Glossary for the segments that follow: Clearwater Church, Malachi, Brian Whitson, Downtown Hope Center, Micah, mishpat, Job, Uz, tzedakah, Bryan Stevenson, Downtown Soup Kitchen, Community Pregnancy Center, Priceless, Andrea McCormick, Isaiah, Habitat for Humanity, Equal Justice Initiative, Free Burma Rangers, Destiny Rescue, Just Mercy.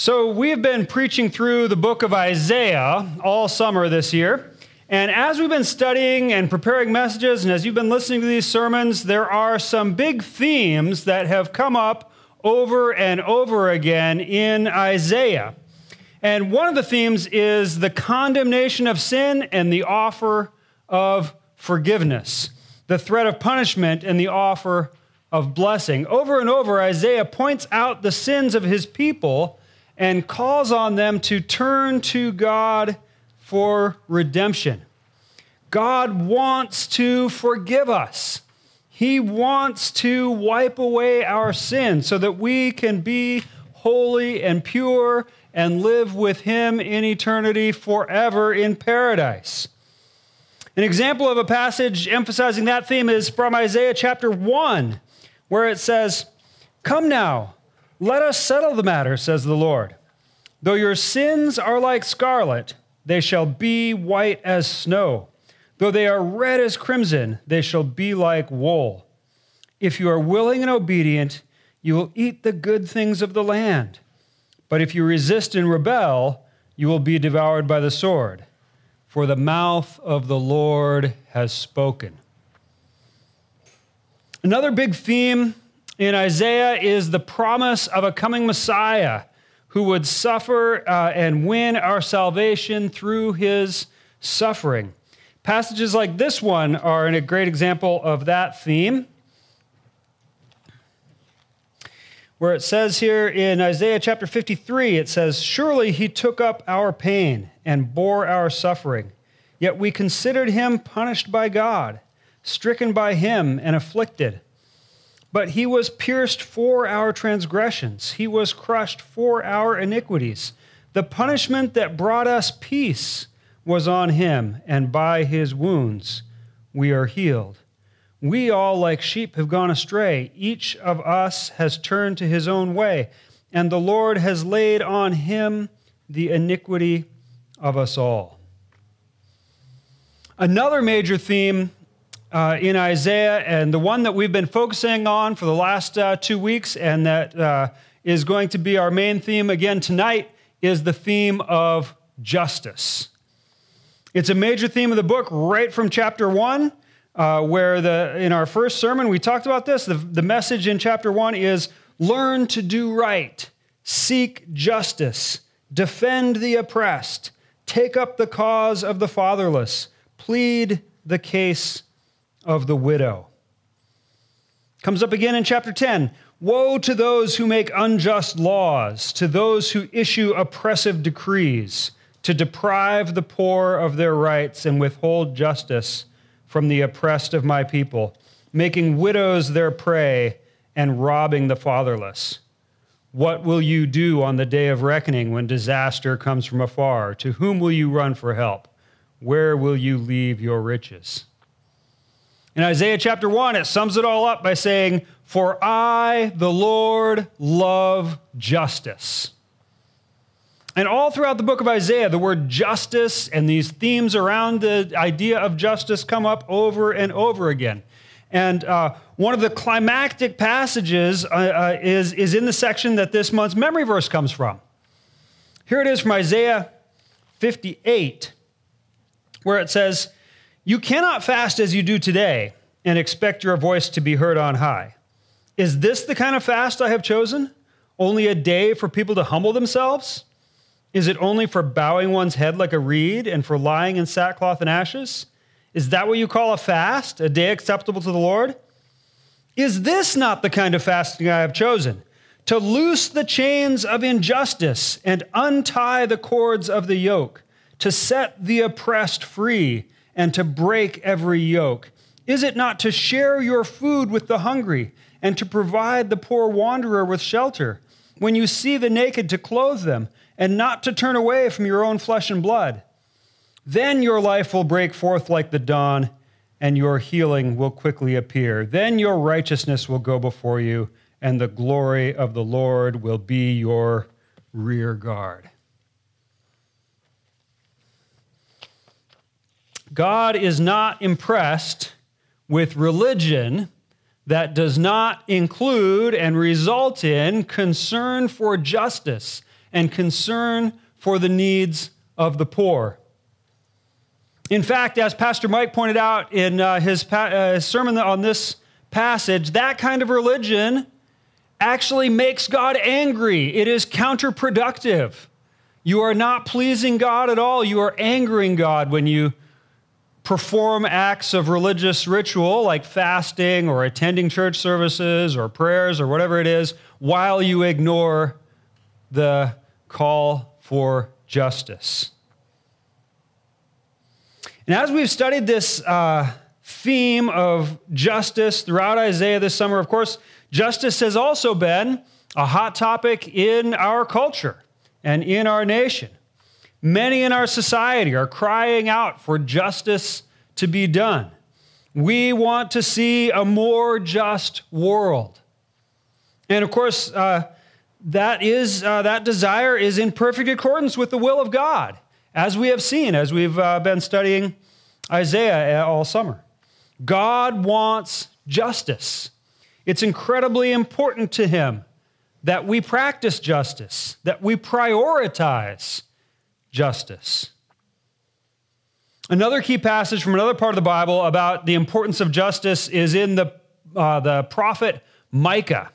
So we've been preaching through the book of Isaiah all summer this year. And as we've been studying and preparing messages, and as you've been listening to these sermons, there are some big themes that have come up over and over again in Isaiah. And one of the themes is the condemnation of sin and the offer of forgiveness, the threat of punishment and the offer of blessing. Over and over, Isaiah points out the sins of his people and calls on them to turn to God for redemption. God wants to forgive us. He wants to wipe away our sin so that we can be holy and pure and live with him in eternity forever in paradise. An example of a passage emphasizing that theme is from Isaiah chapter 1, where it says, "Come now, let us settle the matter, says the Lord. Though your sins are like scarlet, they shall be white as snow. Though they are red as crimson, they shall be like wool. If you are willing and obedient, you will eat the good things of the land. But if you resist and rebel, you will be devoured by the sword. For the mouth of the Lord has spoken." Another big theme in Isaiah is the promise of a coming Messiah who would suffer and win our salvation through his suffering. Passages like this one are a great example of that theme, where it says here in Isaiah chapter 53, it says, "Surely he took up our pain and bore our suffering, yet we considered him punished by God, stricken by him and afflicted. But he was pierced for our transgressions. He was crushed for our iniquities. The punishment that brought us peace was on him, and by his wounds we are healed. We all, like sheep, have gone astray. Each of us has turned to his own way, and the Lord has laid on him the iniquity of us all." Another major theme in Isaiah, and the one that we've been focusing on for the last 2 weeks, and that is going to be our main theme again tonight, is the theme of justice. It's a major theme of the book right from chapter 1, where in our first sermon we talked about this. The message in chapter 1 is, learn to do right, seek justice, defend the oppressed, take up the cause of the fatherless, plead the case of the widow. Comes up again in chapter 10. Woe to those who make unjust laws, to those who issue oppressive decrees, to deprive the poor of their rights and withhold justice from the oppressed of my people, making widows their prey and robbing the fatherless. What will you do on the day of reckoning when disaster comes from afar? To whom will you run for help? Where will you leave your riches? In Isaiah chapter 1, it sums it all up by saying, "For I, the Lord, love justice." And all throughout the book of Isaiah, the word justice and these themes around the idea of justice come up over and over again. And one of the climactic passages is in the section that this month's memory verse comes from. Here it is from Isaiah 58, where it says, "You cannot fast as you do today and expect your voice to be heard on high. Is this the kind of fast I have chosen? Only a day for people to humble themselves? Is it only for bowing one's head like a reed and for lying in sackcloth and ashes? Is that what you call a fast, a day acceptable to the Lord? Is this not the kind of fasting I have chosen? To loose the chains of injustice and untie the cords of the yoke, to set the oppressed free, and to break every yoke? Is it not to share your food with the hungry and to provide the poor wanderer with shelter? When you see the naked, to clothe them and not to turn away from your own flesh and blood. Then your life will break forth like the dawn and your healing will quickly appear. Then your righteousness will go before you and the glory of the Lord will be your rear guard." God is not impressed with religion that does not include and result in concern for justice and concern for the needs of the poor. In fact, as Pastor Mike pointed out in his sermon on this passage, that kind of religion actually makes God angry. It is counterproductive. You are not pleasing God at all. You are angering God when you perform acts of religious ritual like fasting or attending church services or prayers or whatever it is, while you ignore the call for justice. And as we've studied this theme of justice throughout Isaiah this summer, of course, justice has also been a hot topic in our culture and in our nation. Many in our society are crying out for justice to be done. We want to see a more just world. And of course, that desire is in perfect accordance with the will of God, as we have seen, as we've been studying Isaiah all summer. God wants justice. It's incredibly important to him that we practice justice, that we prioritize justice. Another key passage from another part of the Bible about the importance of justice is in the prophet Micah.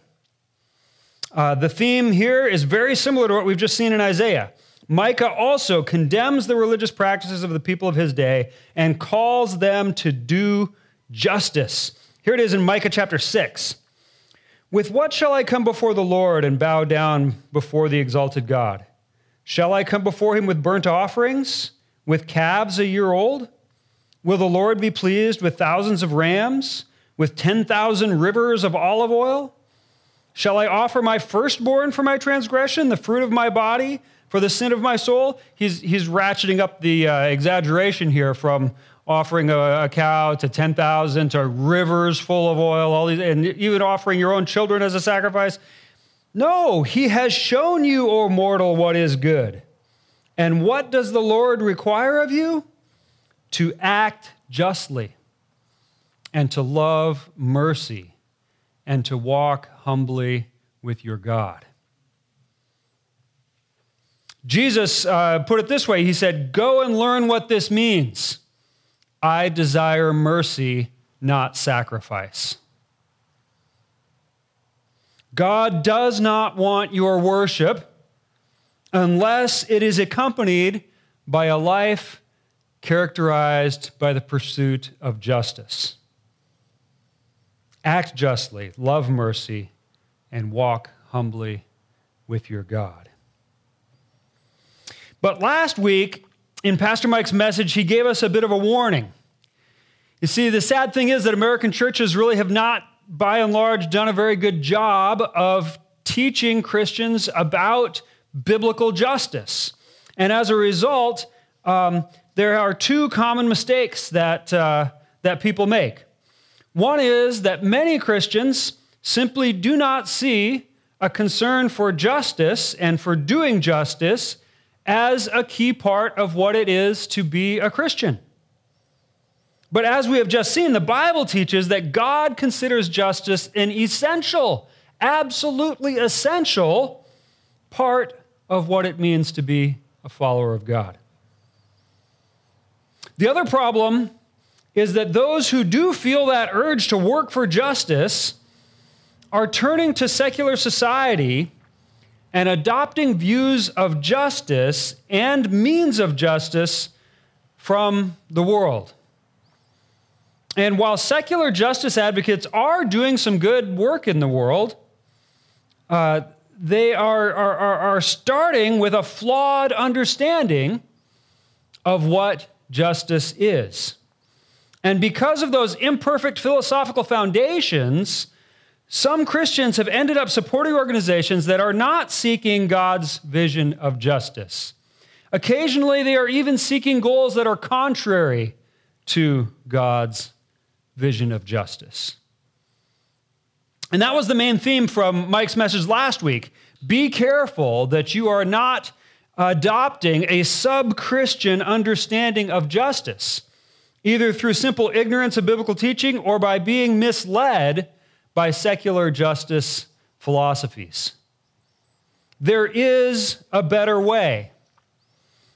The theme here is very similar to what we've just seen in Isaiah. Micah also condemns the religious practices of the people of his day and calls them to do justice. Here it is in Micah chapter 6. "With what shall I come before the Lord and bow down before the exalted God? Shall I come before him with burnt offerings, with calves a year old? Will the Lord be pleased with thousands of rams, with 10,000 rivers of olive oil? Shall I offer my firstborn for my transgression, the fruit of my body, for the sin of my soul?" He's ratcheting up the exaggeration here from offering a cow to 10,000 to rivers full of oil, all these, and even offering your own children as a sacrifice. "No, he has shown you, O mortal, what is good. And what does the Lord require of you? To act justly and to love mercy and to walk humbly with your God." Jesus put it this way. He said, "Go and learn what this means. I desire mercy, not sacrifice." God does not want your worship unless it is accompanied by a life characterized by the pursuit of justice. Act justly, love mercy, and walk humbly with your God. But last week, in Pastor Mike's message, he gave us a bit of a warning. You see, the sad thing is that American churches really have not, by and large, done a very good job of teaching Christians about biblical justice. And as a result, there are two common mistakes that people make. One is that many Christians simply do not see a concern for justice and for doing justice as a key part of what it is to be a Christian. But as we have just seen, the Bible teaches that God considers justice an essential, absolutely essential part of what it means to be a follower of God. The other problem is that those who do feel that urge to work for justice are turning to secular society and adopting views of justice and means of justice from the world. And while secular justice advocates are doing some good work in the world, they are starting with a flawed understanding of what justice is. And because of those imperfect philosophical foundations, some Christians have ended up supporting organizations that are not seeking God's vision of justice. Occasionally, they are even seeking goals that are contrary to God's vision of justice. And that was the main theme from Mike's message last week. Be careful that you are not adopting a sub-Christian understanding of justice, either through simple ignorance of biblical teaching or by being misled by secular justice philosophies. There is a better way.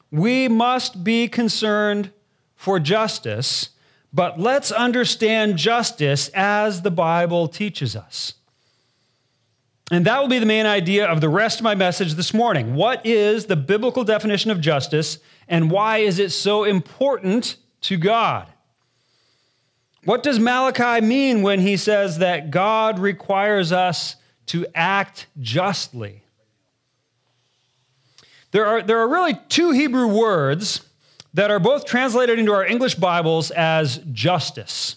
We must be concerned for justice, but let's understand justice as the Bible teaches us. And that will be the main idea of the rest of my message this morning. What is the biblical definition of justice, and why is it so important to God? What does Malachi mean when he says that God requires us to act justly? There are really two Hebrew words that are both translated into our English Bibles as justice.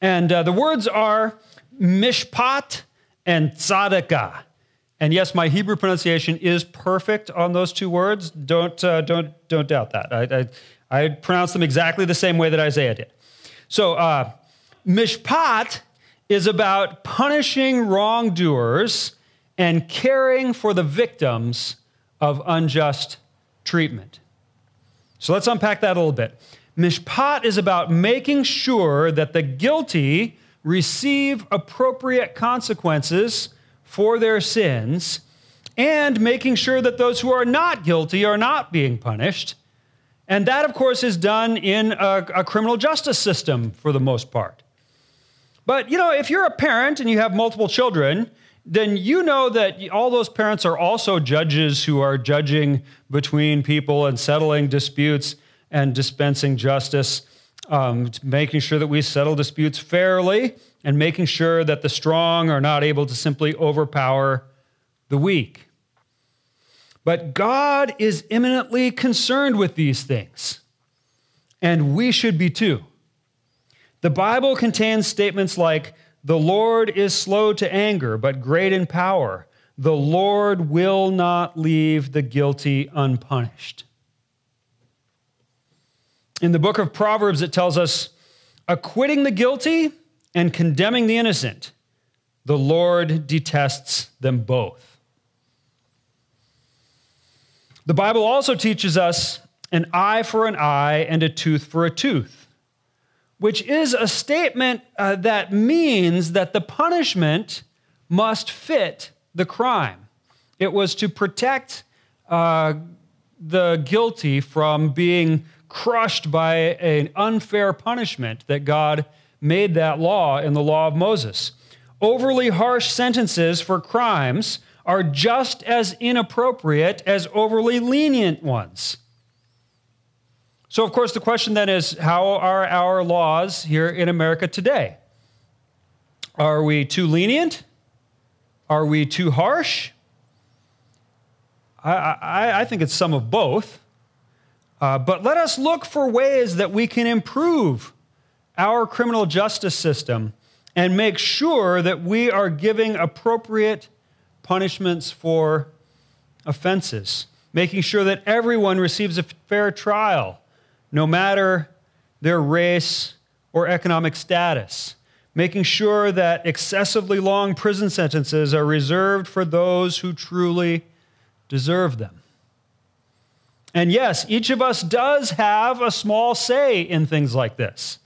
And the words are mishpat and tzedakah. And yes, my Hebrew pronunciation is perfect on those two words. Don't doubt that. I pronounce them exactly the same way that Isaiah did. So mishpat is about punishing wrongdoers and caring for the victims of unjust treatment. So let's unpack that a little bit. Mishpat is about making sure that the guilty receive appropriate consequences for their sins and making sure that those who are not guilty are not being punished. And that, of course, is done in a criminal justice system for the most part. But, you know, if you're a parent and you have multiple children, then you know that all those parents are also judges who are judging between people and settling disputes and dispensing justice, making sure that we settle disputes fairly and making sure that the strong are not able to simply overpower the weak. But God is imminently concerned with these things, and we should be too. The Bible contains statements like, "The Lord is slow to anger, but great in power. The Lord will not leave the guilty unpunished." In the book of Proverbs, it tells us, "Acquitting the guilty and condemning the innocent, the Lord detests them both." The Bible also teaches us an eye for an eye and a tooth for a tooth, which is a statement that means that the punishment must fit the crime. It was to protect the guilty from being crushed by an unfair punishment that God made that law in the law of Moses. Overly harsh sentences for crimes are just as inappropriate as overly lenient ones. So, of course, the question then is, how are our laws here in America today? Are we too lenient? Are we too harsh? I think it's some of both. But let us look for ways that we can improve our criminal justice system and make sure that we are giving appropriate punishments for offenses, making sure that everyone receives a fair trial, no matter their race or economic status, making sure that excessively long prison sentences are reserved for those who truly deserve them. And yes, each of us does have a small say in things like this.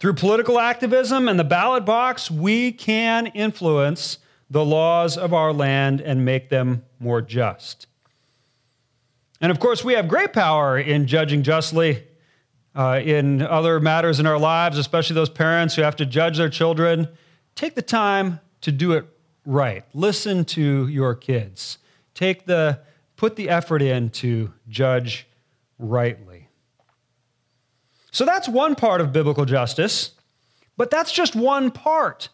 Through political activism and the ballot box, we can influence the laws of our land and make them more just. And of course, we have great power in judging justly in other matters in our lives, especially those parents who have to judge their children. Take the time to do it right. Listen to your kids. Put the effort in to judge rightly. So that's one part of biblical justice, but that's just one part.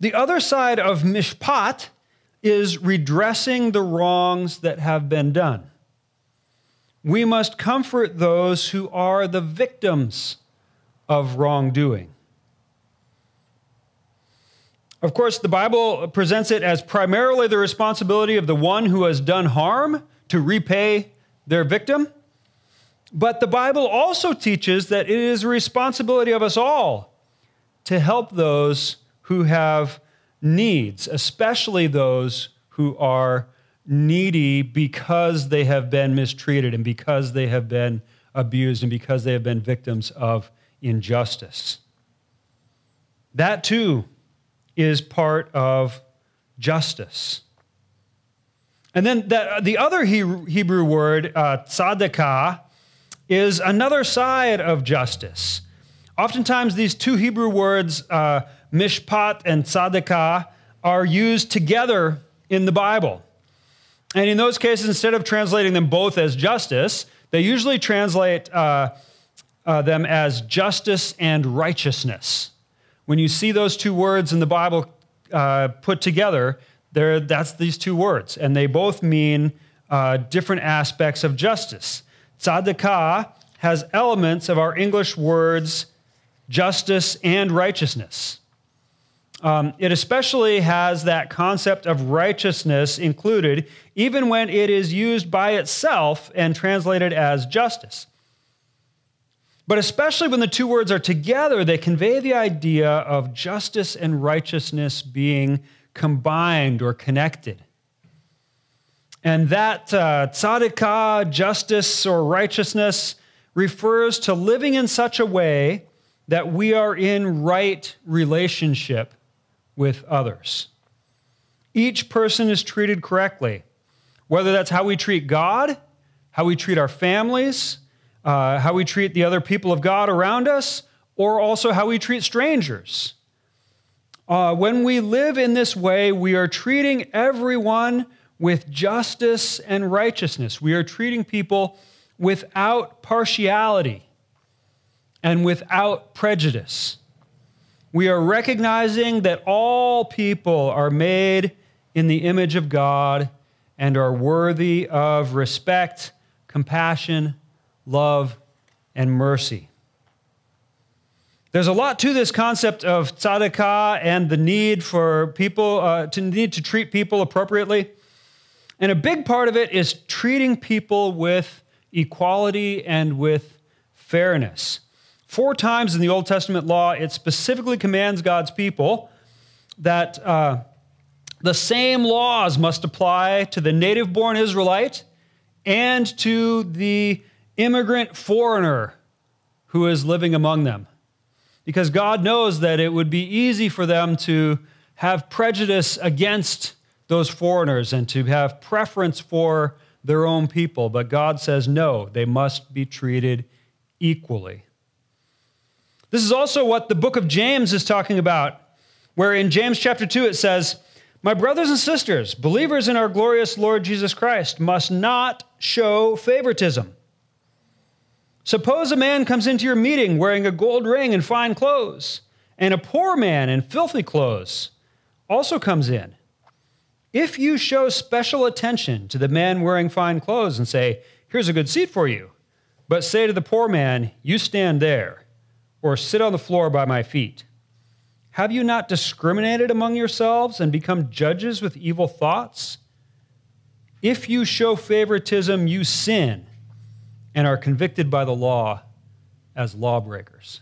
The other side of mishpat is redressing the wrongs that have been done. We must comfort those who are the victims of wrongdoing. Of course, the Bible presents it as primarily the responsibility of the one who has done harm to repay their victim. But the Bible also teaches that it is a responsibility of us all to help those who have needs, especially those who are needy because they have been mistreated and because they have been abused and because they have been victims of injustice. That too is part of justice. And then the other Hebrew word, tzedakah, is another side of justice. Oftentimes, these two Hebrew words, mishpat and tzedakah, are used together in the Bible. And in those cases, instead of translating them both as justice, they usually translate them as justice and righteousness. When you see those two words in the Bible put together, that's these two words, and they both mean different aspects of justice. Tzedakah has elements of our English words justice and righteousness. It especially has that concept of righteousness included, even when it is used by itself and translated as justice. But especially when the two words are together, they convey the idea of justice and righteousness being combined or connected. And that tzedakah, justice or righteousness, refers to living in such a way that we are in right relationship with others. Each person is treated correctly, whether that's how we treat God, how we treat our families, how we treat the other people of God around us, or also how we treat strangers. When we live in this way, we are treating everyone with justice and righteousness. We are treating people without partiality and without prejudice. We are recognizing that all people are made in the image of God and are worthy of respect, compassion, love, and mercy. There's a lot to this concept of tzedakah and the need for people, to treat people appropriately. And a big part of it is treating people with equality and with fairness. 4 times in the Old Testament law, it specifically commands God's people that the same laws must apply to the native-born Israelite and to the immigrant foreigner who is living among them. Because God knows that it would be easy for them to have prejudice against those foreigners and to have preference for their own people. But God says, no, they must be treated equally. This is also what the book of James is talking about, where in James chapter 2 it says, "My brothers and sisters, believers in our glorious Lord Jesus Christ must not show favoritism. Suppose a man comes into your meeting wearing a gold ring and fine clothes, and a poor man in filthy clothes also comes in. If you show special attention to the man wearing fine clothes and say, 'Here's a good seat for you,' but say to the poor man, 'You stand there,' or 'Sit on the floor by my feet,' have you not discriminated among yourselves and become judges with evil thoughts? If you show favoritism, you sin and are convicted by the law as lawbreakers."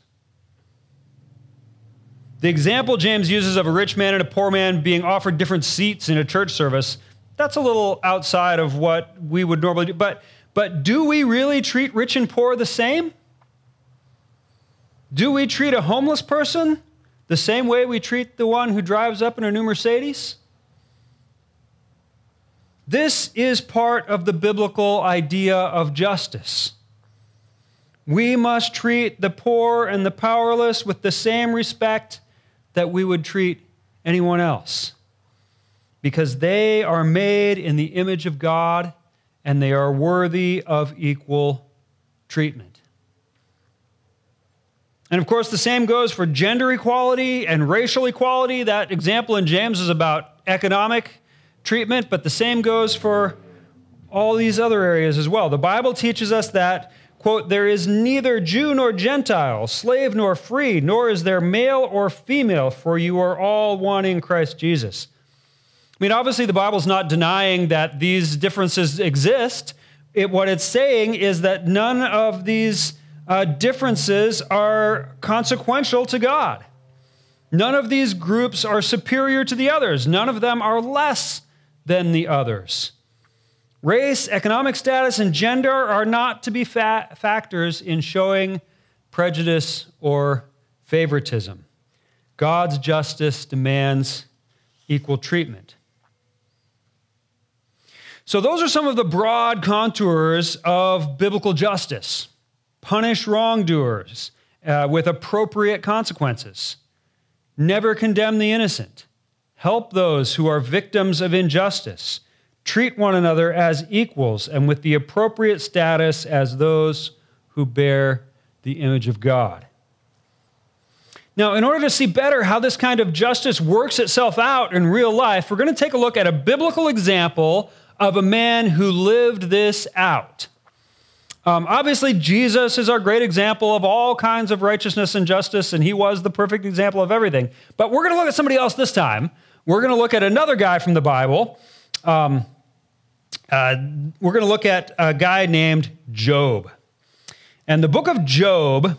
The example James uses of a rich man and a poor man being offered different seats in a church service, that's a little outside of what we would normally do. But do we really treat rich and poor the same? Do we treat a homeless person the same way we treat the one who drives up in her new Mercedes? This is part of the biblical idea of justice. We must treat the poor and the powerless with the same respect that we would treat anyone else, because they are made in the image of God and they are worthy of equal treatment. And of course, the same goes for gender equality and racial equality. That example in James is about economic treatment, but the same goes for all these other areas as well. The Bible teaches us that, quote, "There is neither Jew nor Gentile, slave nor free, nor is there male or female, for you are all one in Christ Jesus." I mean, obviously, the Bible's not denying that these differences exist. What it's saying is that none of these differences are consequential to God. None of these groups are superior to the others. None of them are less than the others. Race, economic status, and gender are not to be factors in showing prejudice or favoritism. God's justice demands equal treatment. So those are some of the broad contours of biblical justice. Punish wrongdoers with appropriate consequences. Never condemn the innocent. Help those who are victims of injustice. Treat one another as equals and with the appropriate status as those who bear the image of God. Now, in order to see better how this kind of justice works itself out in real life, we're going to take a look at a biblical example of a man who lived this out. Obviously, Jesus is our great example of all kinds of righteousness and justice, and he was the perfect example of everything. But we're going to look at somebody else this time. We're going to look at another guy from the Bible. We're going to look at a guy named Job. And the book of Job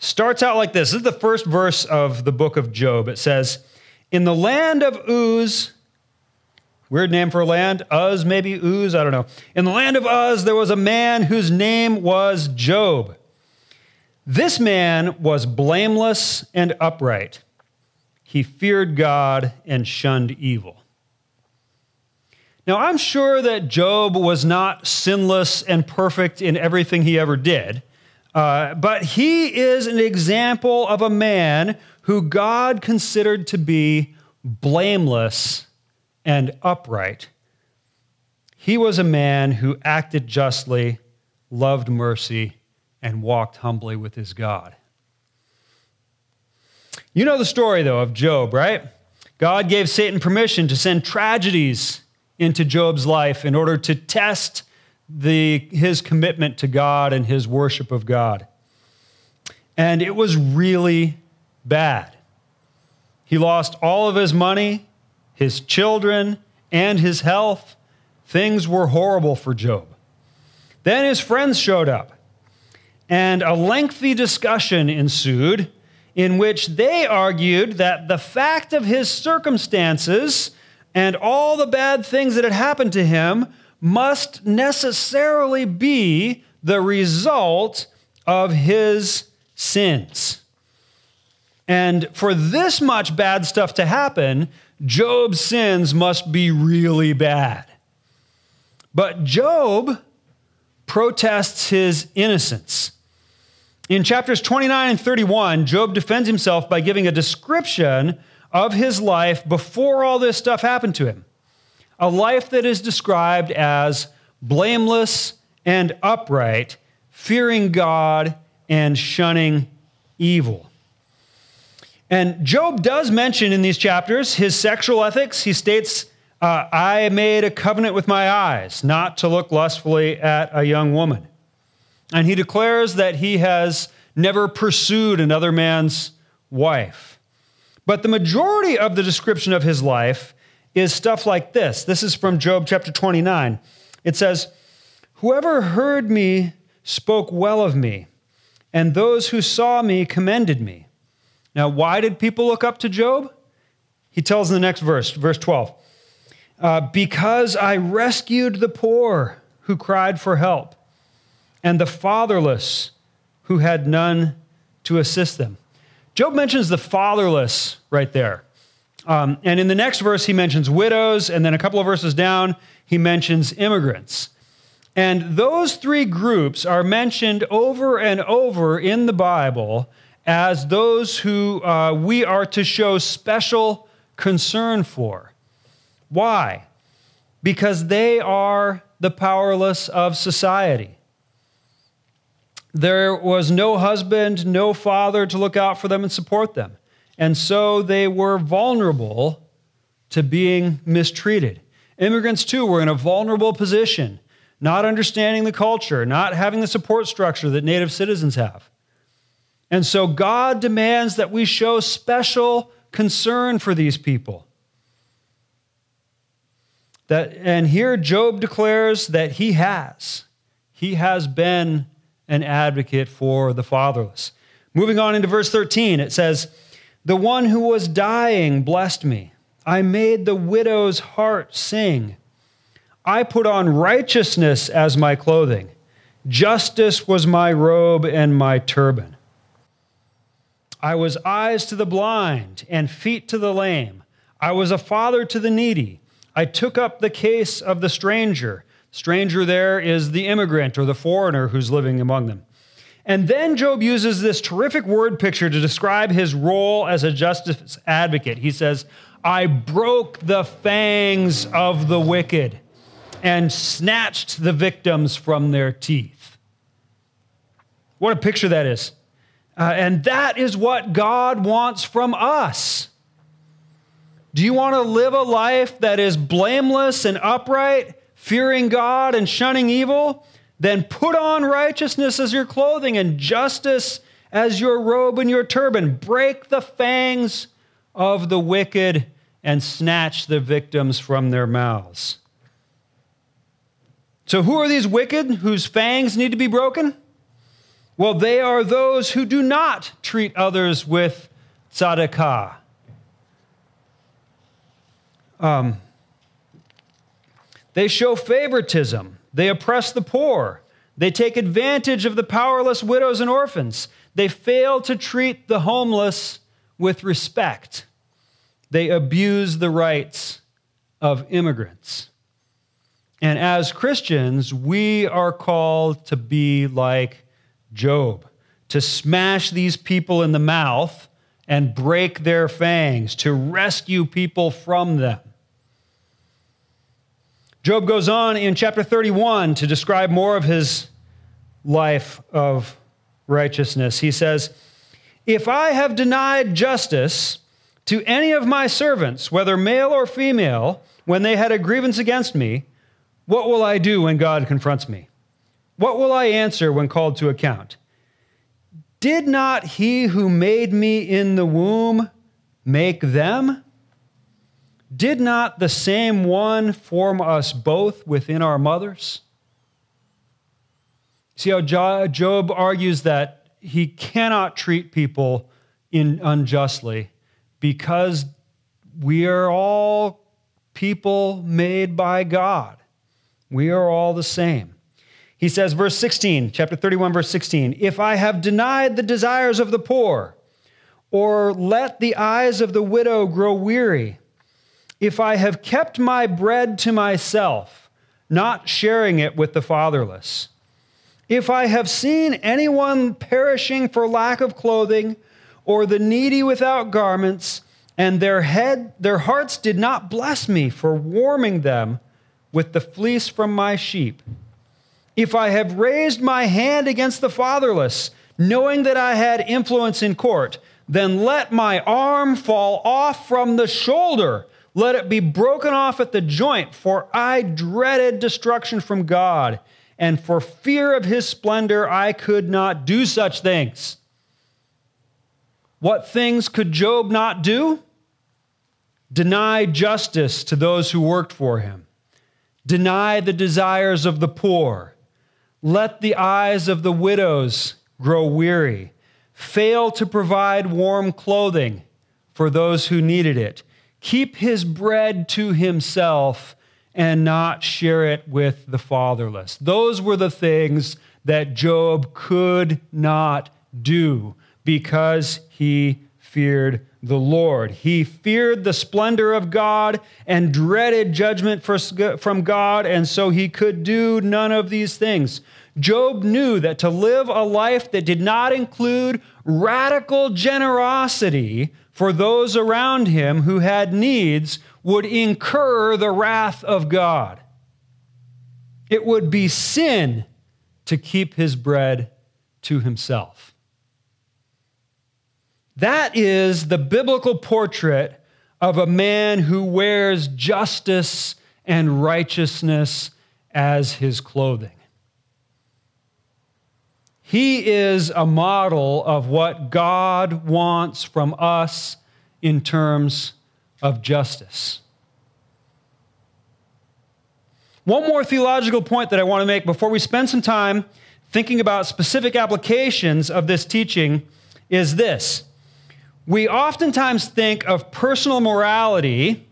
starts out like this. This is the first verse of the book of Job. It says, in the land of Uz, weird name for a land, Uz maybe, Uz, I don't know. In the land of Uz, there was a man whose name was Job. This man was blameless and upright. He feared God and shunned evil. Now, I'm sure that Job was not sinless and perfect in everything he ever did, but he is an example of a man who God considered to be blameless and upright. He was a man who acted justly, loved mercy, and walked humbly with his God. You know the story, though, of Job, right? God gave Satan permission to send tragedies into Job's life in order to test his commitment to God and his worship of God. And it was really bad. He lost all of his money, his children, and his health. Things were horrible for Job. Then his friends showed up, and a lengthy discussion ensued in which they argued that the fact of his circumstances and all the bad things that had happened to him must necessarily be the result of his sins. And for this much bad stuff to happen, Job's sins must be really bad. But Job protests his innocence. In chapters 29 and 31, Job defends himself by giving a description of his life before all this stuff happened to him. A life that is described as blameless and upright, fearing God and shunning evil. And Job does mention in these chapters his sexual ethics. He states, I made a covenant with my eyes not to look lustfully at a young woman. And he declares that he has never pursued another man's wife. But the majority of the description of his life is stuff like this. This is from Job chapter 29. It says, whoever heard me spoke well of me, and those who saw me commended me. Now, why did people look up to Job? He tells in the next verse, verse 12, because I rescued the poor who cried for help, and the fatherless who had none to assist them. Job mentions the fatherless right there. And in the next verse, he mentions widows, and then a couple of verses down, he mentions immigrants. And those three groups are mentioned over and over in the Bible as those who we are to show special concern for. Why? Because they are the powerless of society. There was no husband, no father to look out for them and support them. And so they were vulnerable to being mistreated. Immigrants, too, were in a vulnerable position, not understanding the culture, not having the support structure that native citizens have. And so God demands that we show special concern for these people. And here Job declares that he has. He has been an advocate for the fatherless. Moving on into verse 13, it says, the one who was dying blessed me. I made the widow's heart sing. I put on righteousness as my clothing. Justice was my robe and my turban. I was eyes to the blind and feet to the lame. I was a father to the needy. I took up the case of the stranger. Stranger there is the immigrant or the foreigner who's living among them. And then Job uses this terrific word picture to describe his role as a justice advocate. He says, I broke the fangs of the wicked and snatched the victims from their teeth. What a picture that is. And that is what God wants from us. Do you want to live a life that is blameless and upright, fearing God and shunning evil? Then put on righteousness as your clothing and justice as your robe and your turban. Break the fangs of the wicked and snatch the victims from their mouths. So who are these wicked whose fangs need to be broken? Well, they are those who do not treat others with tzedakah. They show favoritism. They oppress the poor. They take advantage of the powerless widows and orphans. They fail to treat the homeless with respect. They abuse the rights of immigrants. And as Christians, we are called to be like Job, to smash these people in the mouth and break their fangs, to rescue people from them. Job goes on in chapter 31 to describe more of his life of righteousness. He says, if I have denied justice to any of my servants, whether male or female, when they had a grievance against me, what will I do when God confronts me? What will I answer when called to account? Did not he who made me in the womb make them? Did not the same one form us both within our mothers? See how Job argues that he cannot treat people unjustly because we are all people made by God. We are all the same. He says, verse 16, chapter 31, verse 16, if I have denied the desires of the poor, or let the eyes of the widow grow weary, if I have kept my bread to myself, not sharing it with the fatherless, if I have seen anyone perishing for lack of clothing, or the needy without garments, and their hearts did not bless me for warming them with the fleece from my sheep, if I have raised my hand against the fatherless, knowing that I had influence in court, then let my arm fall off from the shoulder. Let it be broken off at the joint, for I dreaded destruction from God, and for fear of his splendor, I could not do such things. What things could Job not do? Deny justice to those who worked for him. Deny the desires of the poor. Let the eyes of the widows grow weary, fail to provide warm clothing for those who needed it, keep his bread to himself and not share it with the fatherless. Those were the things that Job could not do because he feared the Lord. He feared the splendor of God and dreaded judgment from God, and so he could do none of these things. Job knew that to live a life that did not include radical generosity for those around him who had needs would incur the wrath of God. It would be sin to keep his bread to himself. That is the biblical portrait of a man who wears justice and righteousness as his clothing. He is a model of what God wants from us in terms of justice. One more theological point that I want to make before we spend some time thinking about specific applications of this teaching is this. We oftentimes think of personal morality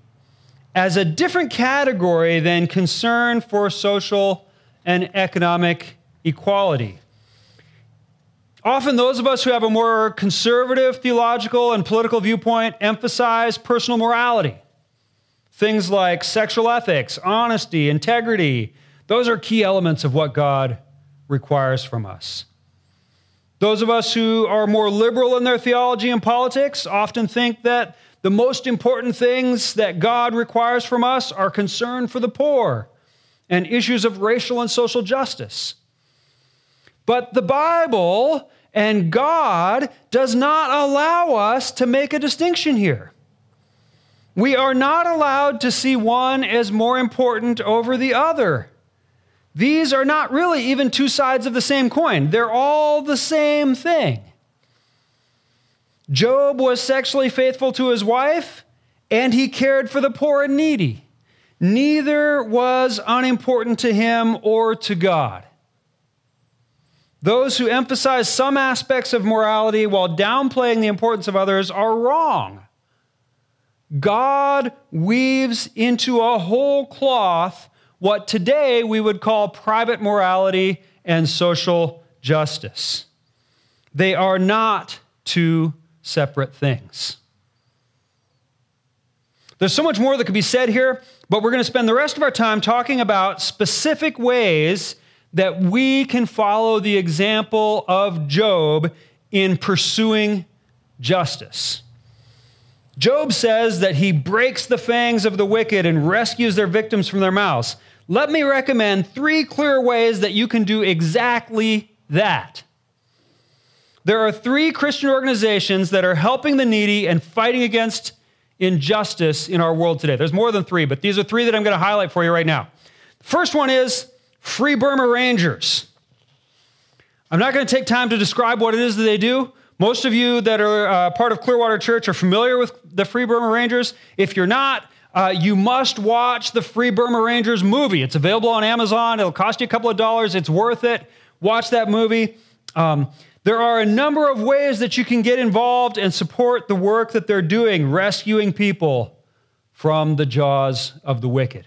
as a different category than concern for social and economic equality. Often those of us who have a more conservative theological and political viewpoint emphasize personal morality. Things like sexual ethics, honesty, integrity, those are key elements of what God requires from us. Those of us who are more liberal in their theology and politics often think that the most important things that God requires from us are concern for the poor and issues of racial and social justice. But the Bible and God does not allow us to make a distinction here. We are not allowed to see one as more important over the other. These are not really even two sides of the same coin. They're all the same thing. Job was sexually faithful to his wife, and he cared for the poor and needy. Neither was unimportant to him or to God. Those who emphasize some aspects of morality while downplaying the importance of others are wrong. God weaves into a whole cloth what today we would call private morality and social justice. They are not two separate things. There's so much more that could be said here, but we're going to spend the rest of our time talking about specific ways that we can follow the example of Job in pursuing justice. Job says that he breaks the fangs of the wicked and rescues their victims from their mouths. Let me recommend three clear ways that you can do exactly that. There are three Christian organizations that are helping the needy and fighting against injustice in our world today. There's more than three, but these are three that I'm going to highlight for you right now. The first one is Free Burma Rangers. I'm not going to take time to describe what it is that they do. Most of you that are part of Clearwater Church are familiar with the Free Burma Rangers. If you're not, you must watch the Free Burma Rangers movie. It's available on Amazon. It'll cost you a couple of dollars. It's worth it. Watch that movie. There are a number of ways that you can get involved and support the work that they're doing, rescuing people from the jaws of the wicked.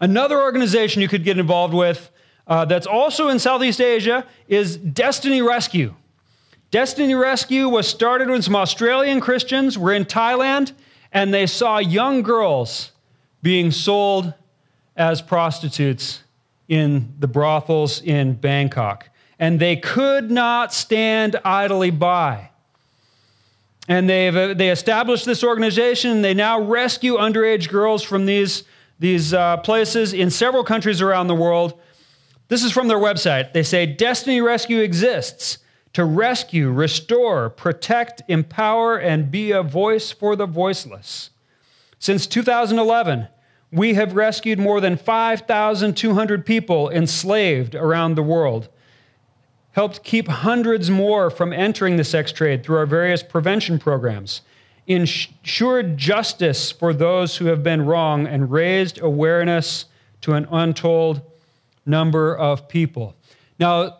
Another organization you could get involved with that's also in Southeast Asia is Destiny Rescue. Destiny Rescue was started when some Australian Christians were in Thailand, and they saw young girls being sold as prostitutes in the brothels in Bangkok. And they could not stand idly by. And they established this organization, and they now rescue underage girls from these places in several countries around the world. This is from their website. They say, Destiny Rescue exists to rescue, restore, protect, empower, and be a voice for the voiceless. Since 2011, we have rescued more than 5,200 people enslaved around the world, helped keep hundreds more from entering the sex trade through our various prevention programs, ensured justice for those who have been wronged, and raised awareness to an untold number of people. Now,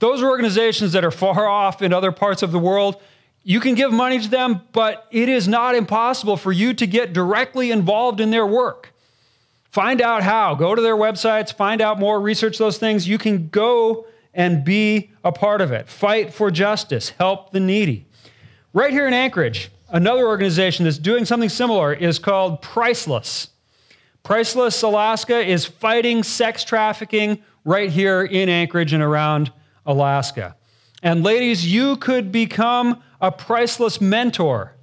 those are organizations that are far off in other parts of the world. You can give money to them, but it is not impossible for you to get directly involved in their work. Find out how. Go to their websites, find out more, research those things. You can go and be a part of it. Fight for justice. Help the needy. Right here in Anchorage, another organization that's doing something similar is called Priceless. Priceless Alaska is fighting sex trafficking right here in Anchorage and around Alaska. And ladies, you could become a Priceless mentor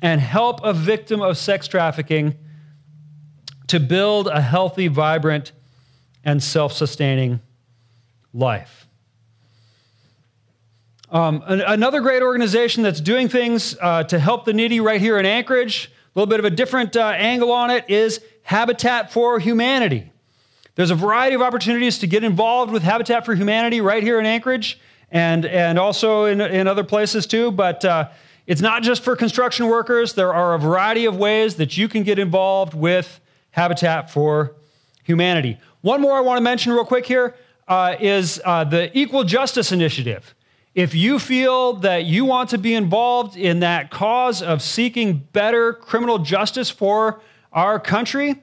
and help a victim of sex trafficking to build a healthy, vibrant, and self-sustaining life. Another great organization that's doing things to help the needy right here in Anchorage, a little bit of a different angle on it, is Habitat for Humanity. There's a variety of opportunities to get involved with Habitat for Humanity right here in Anchorage and also in other places too, but it's not just for construction workers. There are a variety of ways that you can get involved with Habitat for Humanity. One more I want to mention real quick here is the Equal Justice Initiative. If you feel that you want to be involved in that cause of seeking better criminal justice for our country,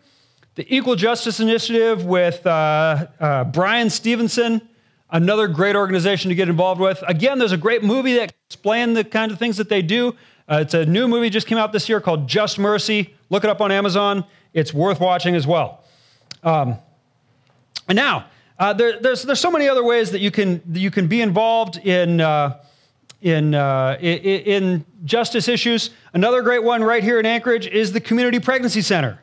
the Equal Justice Initiative with Bryan Stevenson, another great organization to get involved with. Again, there's a great movie that explains the kind of things that they do. It's a new movie just came out this year called Just Mercy. Look it up on Amazon. It's worth watching as well. And now, there's so many other ways that you can be involved in justice issues. Another great one right here in Anchorage is the Community Pregnancy Center.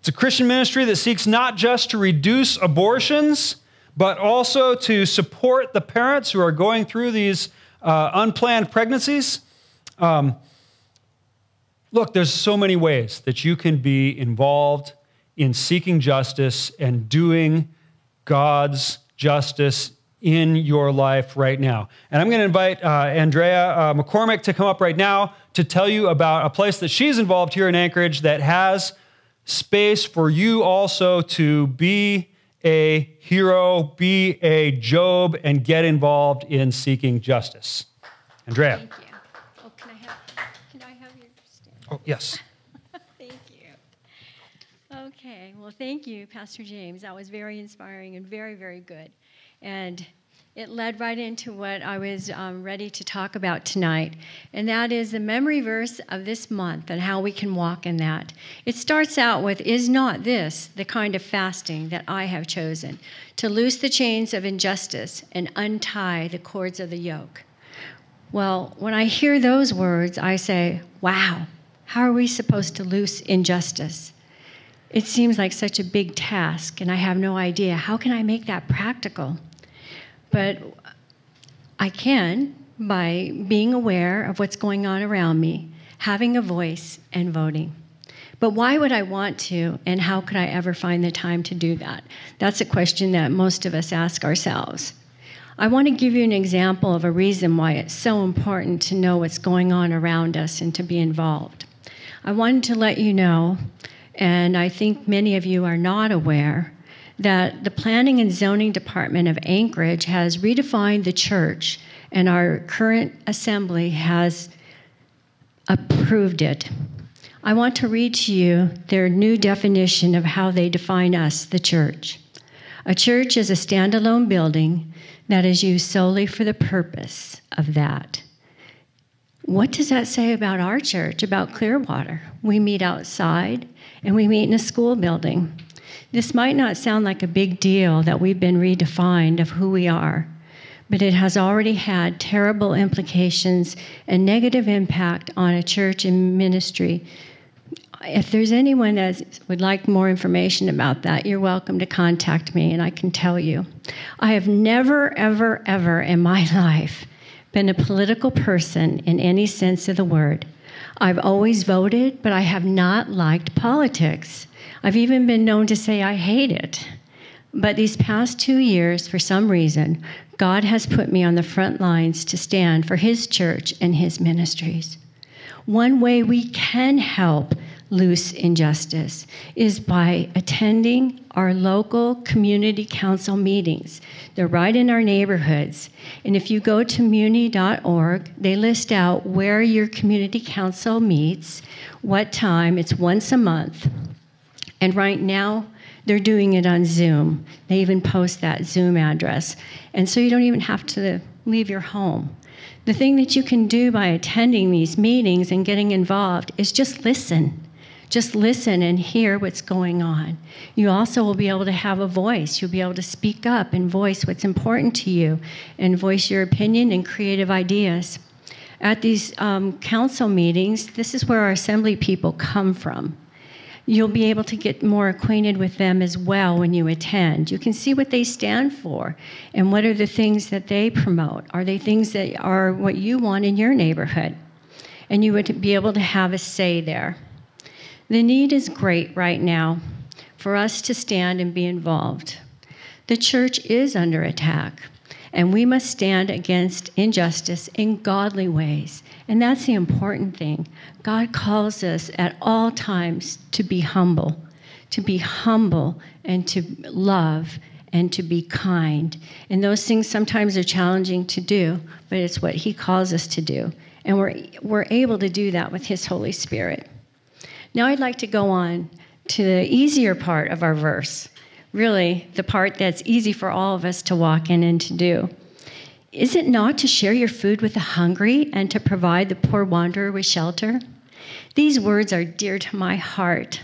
It's a Christian ministry that seeks not just to reduce abortions, but also to support the parents who are going through these unplanned pregnancies. Look, there's so many ways that you can be involved in seeking justice and doing God's justice in your life right now. And I'm going to invite Andrea McCormick to come up right now to tell you about a place that she's involved here in Anchorage that has space for you also to be a hero, be a Job, and get involved in seeking justice. Andrea. Thank you. Oh, can I have your stand? Oh, yes. Thank you. Okay, well, thank you, Pastor James. That was very inspiring and very, very good. And it led right into what I was ready to talk about tonight, and that is the memory verse of this month and how we can walk in that. It starts out with, "Is not this the kind of fasting that I have chosen, to loose the chains of injustice and untie the cords of the yoke?" Well, when I hear those words, I say, wow, how are we supposed to loose injustice? It seems like such a big task, and I have no idea. How can I make that practical? But I can by being aware of what's going on around me, having a voice, and voting. But why would I want to, and how could I ever find the time to do that? That's a question that most of us ask ourselves. I want to give you an example of a reason why it's so important to know what's going on around us and to be involved. I wanted to let you know, and I think many of you are not aware, that the Planning and Zoning Department of Anchorage has redefined the church, and our current assembly has approved it. I want to read to you their new definition of how they define us, the church. A church is a standalone building that is used solely for the purpose of that. What does that say about our church, about Clearwater? We meet outside, and we meet in a school building. This might not sound like a big deal that we've been redefined of who we are, but it has already had terrible implications and negative impact on a church and ministry. If there's anyone that would like more information about that, you're welcome to contact me, and I can tell you. I have never, ever, ever in my life been a political person in any sense of the word. I've always voted, but I have not liked politics. I've even been known to say I hate it. But these past 2 years, for some reason, God has put me on the front lines to stand for his church and his ministries. One way we can help loose injustice is by attending our local community council meetings. They're right in our neighborhoods. And if you go to muni.org, they list out where your community council meets, what time. It's once a month. And right now, they're doing it on Zoom. They even post that Zoom address. And so you don't even have to leave your home. The thing that you can do by attending these meetings and getting involved is just listen. Just listen and hear what's going on. You also will be able to have a voice. You'll be able to speak up and voice what's important to you and voice your opinion and creative ideas. At these council meetings, this is where our assembly people come from. You'll be able to get more acquainted with them as well when you attend. You can see what they stand for and what are the things that they promote. Are they things that are what you want in your neighborhood? And you would be able to have a say there. The need is great right now for us to stand and be involved. The church is under attack, and we must stand against injustice in godly ways. And that's the important thing. God calls us at all times to be humble and to love and to be kind. And those things sometimes are challenging to do, but it's what he calls us to do. And we're able to do that with his Holy Spirit. Now I'd like to go on to the easier part of our verse, really the part that's easy for all of us to walk in and to do. Is it not to share your food with the hungry and to provide the poor wanderer with shelter? These words are dear to my heart.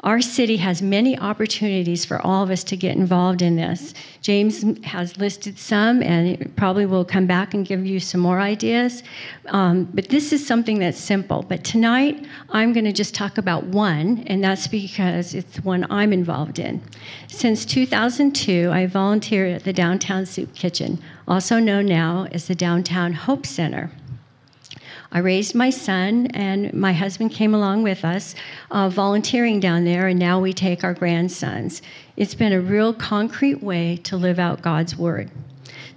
Our city has many opportunities for all of us to get involved in this. James has listed some, and probably will come back and give you some more ideas. But this is something that's simple. But tonight, I'm going to just talk about one, and that's because it's the one I'm involved in. Since 2002, I volunteered at the Downtown Soup Kitchen, also known now as the Downtown Hope Center. I raised my son, and my husband came along with us, volunteering down there, and now we take our grandsons. It's been a real concrete way to live out God's word.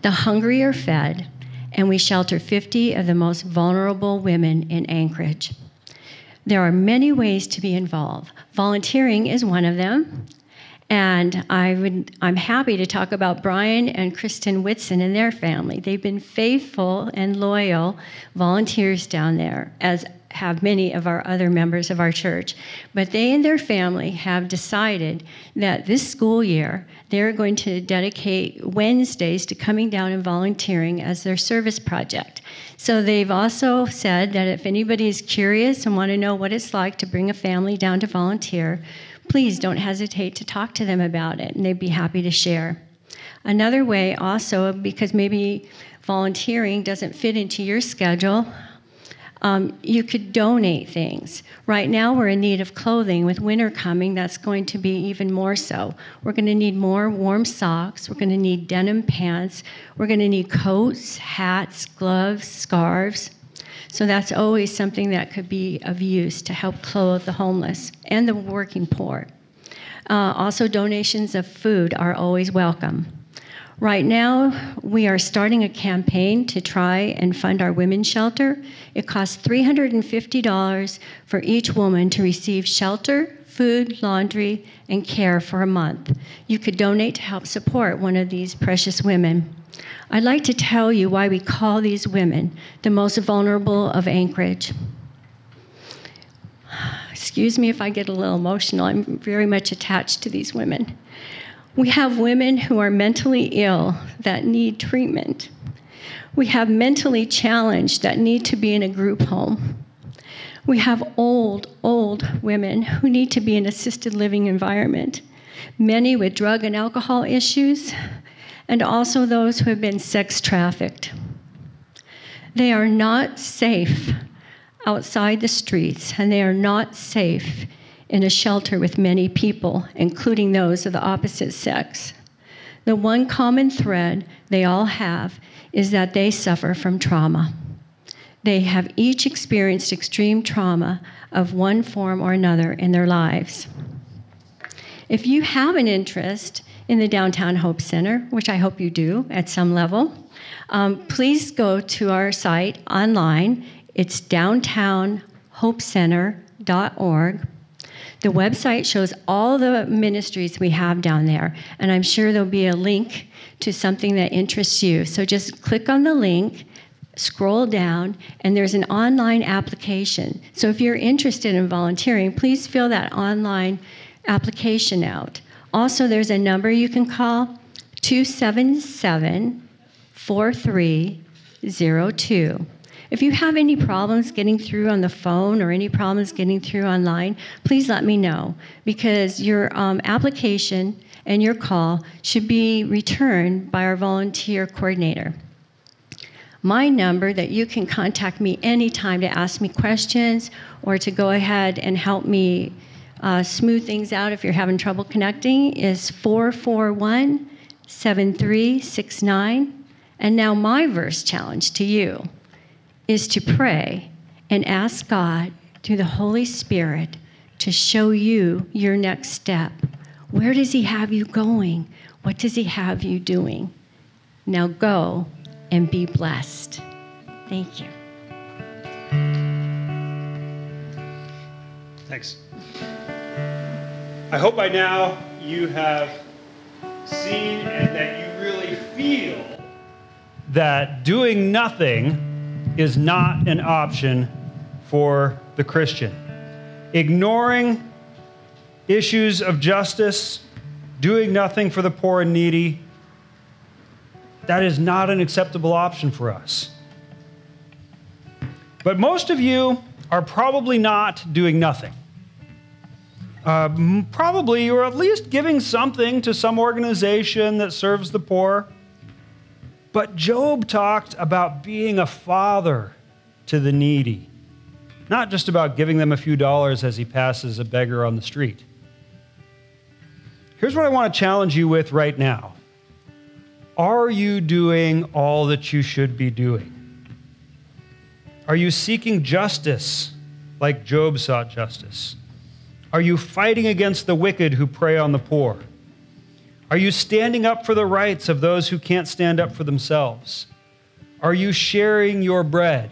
The hungry are fed, and we shelter 50 of the most vulnerable women in Anchorage. There are many ways to be involved. Volunteering is one of them. And I'm happy to talk about Brian and Kristen Whitson and their family. They've been faithful and loyal volunteers down there, as have many of our other members of our church. But they and their family have decided that this school year, they're going to dedicate Wednesdays to coming down and volunteering as their service project. So they've also said that if anybody is curious and want to know what it's like to bring a family down to volunteer, please don't hesitate to talk to them about it, and they'd be happy to share. Another way also, because maybe volunteering doesn't fit into your schedule, you could donate things. Right now we're in need of clothing. With winter coming, that's going to be even more so. We're going to need more warm socks. We're going to need denim pants. We're going to need coats, hats, gloves, scarves. So that's always something that could be of use to help clothe the homeless and the working poor. Also, donations of food are always welcome. Right now, we are starting a campaign to try and fund our women's shelter. It costs $350 for each woman to receive shelter, food, laundry, and care for a month. You could donate to help support one of these precious women. I'd like to tell you why we call these women the most vulnerable of Anchorage. Excuse me if I get a little emotional. I'm very much attached to these women. We have women who are mentally ill that need treatment. We have mentally challenged that need to be in a group home. We have old women who need to be in an assisted living environment, many with drug and alcohol issues, and also those who have been sex trafficked. They are not safe outside the streets, and they are not safe in a shelter with many people, including those of the opposite sex. The one common thread they all have is that they suffer from trauma. They have each experienced extreme trauma of one form or another in their lives. If you have an interest in the Downtown Hope Center, which I hope you do at some level, please go to our site online. It's downtownhopecenter.org. The website shows all the ministries we have down there, and I'm sure there'll be a link to something that interests you. So just click on the link, scroll down, and there's an online application. So if you're interested in volunteering, please fill that online application out. Also, there's a number you can call, 277-4302. If you have any problems getting through on the phone or any problems getting through online, please let me know, because your application and your call should be returned by our volunteer coordinator. My number that you can contact me anytime to ask me questions or to go ahead and help me smooth things out if you're having trouble connecting is 441-7369. And now my verse challenge to you is to pray and ask God through the Holy Spirit to show you your next step. Where does he have you going? What does he have you doing? Now go and be blessed. Thank you. Thanks. I hope by now you have seen and that you really feel that doing nothing is not an option for the Christian. Ignoring issues of justice, doing nothing for the poor and needy, that is not an acceptable option for us. But most of you are probably not doing nothing. Probably you're at least giving something to some organization that serves the poor. But Job talked about being a father to the needy, not just about giving them a few dollars as he passes a beggar on the street. Here's what I want to challenge you with right now. Are you doing all that you should be doing? Are you seeking justice like Job sought justice? Are you fighting against the wicked who prey on the poor? Are you standing up for the rights of those who can't stand up for themselves? Are you sharing your bread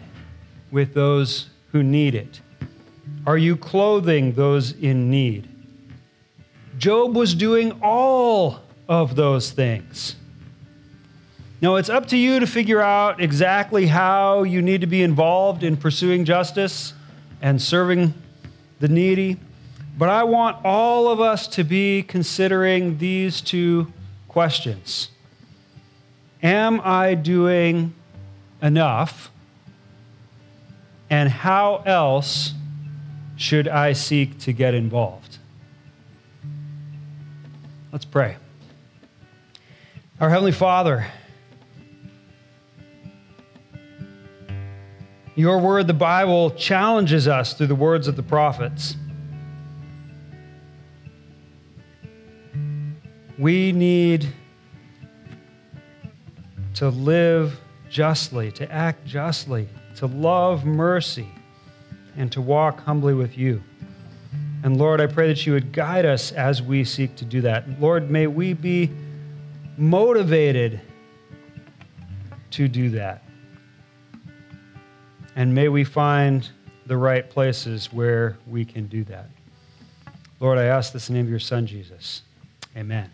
with those who need it? Are you clothing those in need? Job was doing all of those things. Now, it's up to you to figure out exactly how you need to be involved in pursuing justice and serving the needy, but I want all of us to be considering these two questions. Am I doing enough? And how else should I seek to get involved? Let's pray. Our Heavenly Father, your word, the Bible, challenges us through the words of the prophets. We need to live justly, to act justly, to love mercy, and to walk humbly with you. And Lord, I pray that you would guide us as we seek to do that. Lord, may we be motivated to do that. And may we find the right places where we can do that. Lord, I ask this in the name of your Son, Jesus. Amen.